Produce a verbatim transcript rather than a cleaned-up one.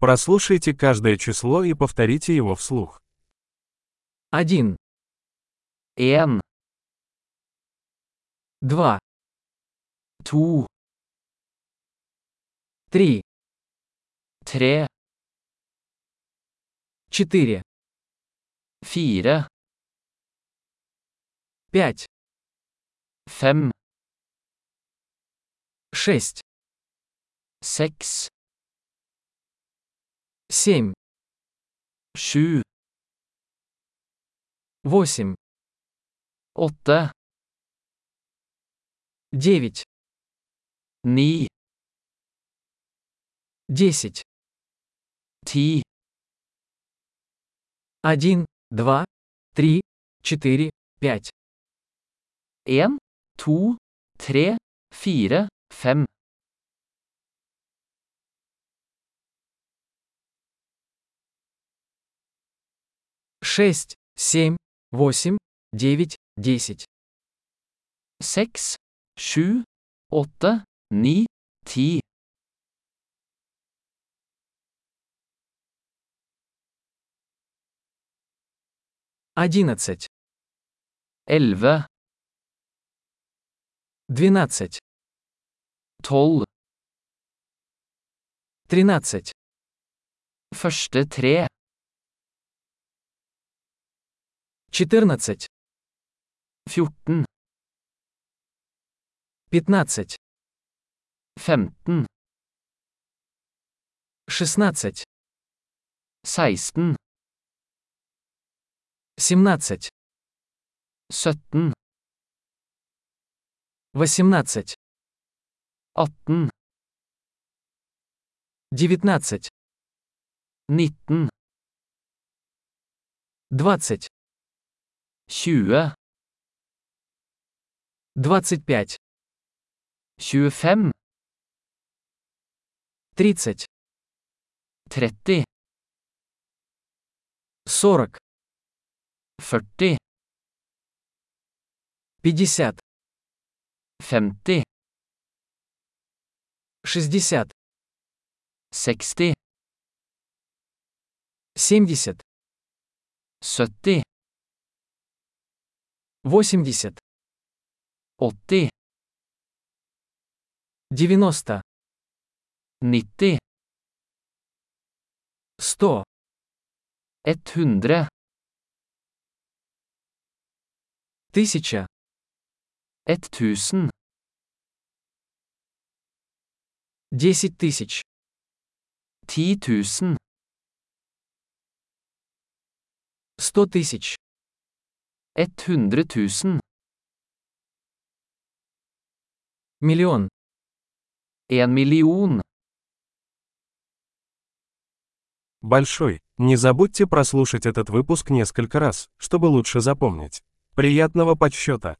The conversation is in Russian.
Прослушайте каждое число и повторите его вслух. Один. Эн. Два. Ту. Три. Тре. Четыре. Фире. Пять. Фем. Шесть. Секс. Семь. Сю. Восемь. Отта. Девять. Ни. Десять. Ти. Один, два, три, четыре, пять. Эн, ту, тре, фире, фем. Шесть, семь, восемь, девять, десять. Секс, сю, отта, ни, ти. Одиннадцать. Эльва. Двенадцать. Толл. Тринадцать. Фаште тре. Четырнадцать. Фьютн. Пятнадцать. Фемтн. Шестнадцать. Сайстн. Семнадцать. Сеттен. Восемнадцать. Оттен. Девятнадцать. Ниттен. Двадцать. Сюэ. Двадцать пять. Сюэфэм. Тридцать. Третти. Сорок. Форти. Пятьдесят. Фемти. Шестьдесят. Сексти. Семьдесят. Сотти. Восемьдесят. Отти. Девяносто. Нитти. Сто. Этхундре. Тысяча. Эттюсен. Десять тысяч. Титюсен. Сто тысяч. Эттюндретюсен. Миллион. Эн миллион. Большой. Не забудьте прослушать этот выпуск несколько раз, чтобы лучше запомнить. Приятного подсчета!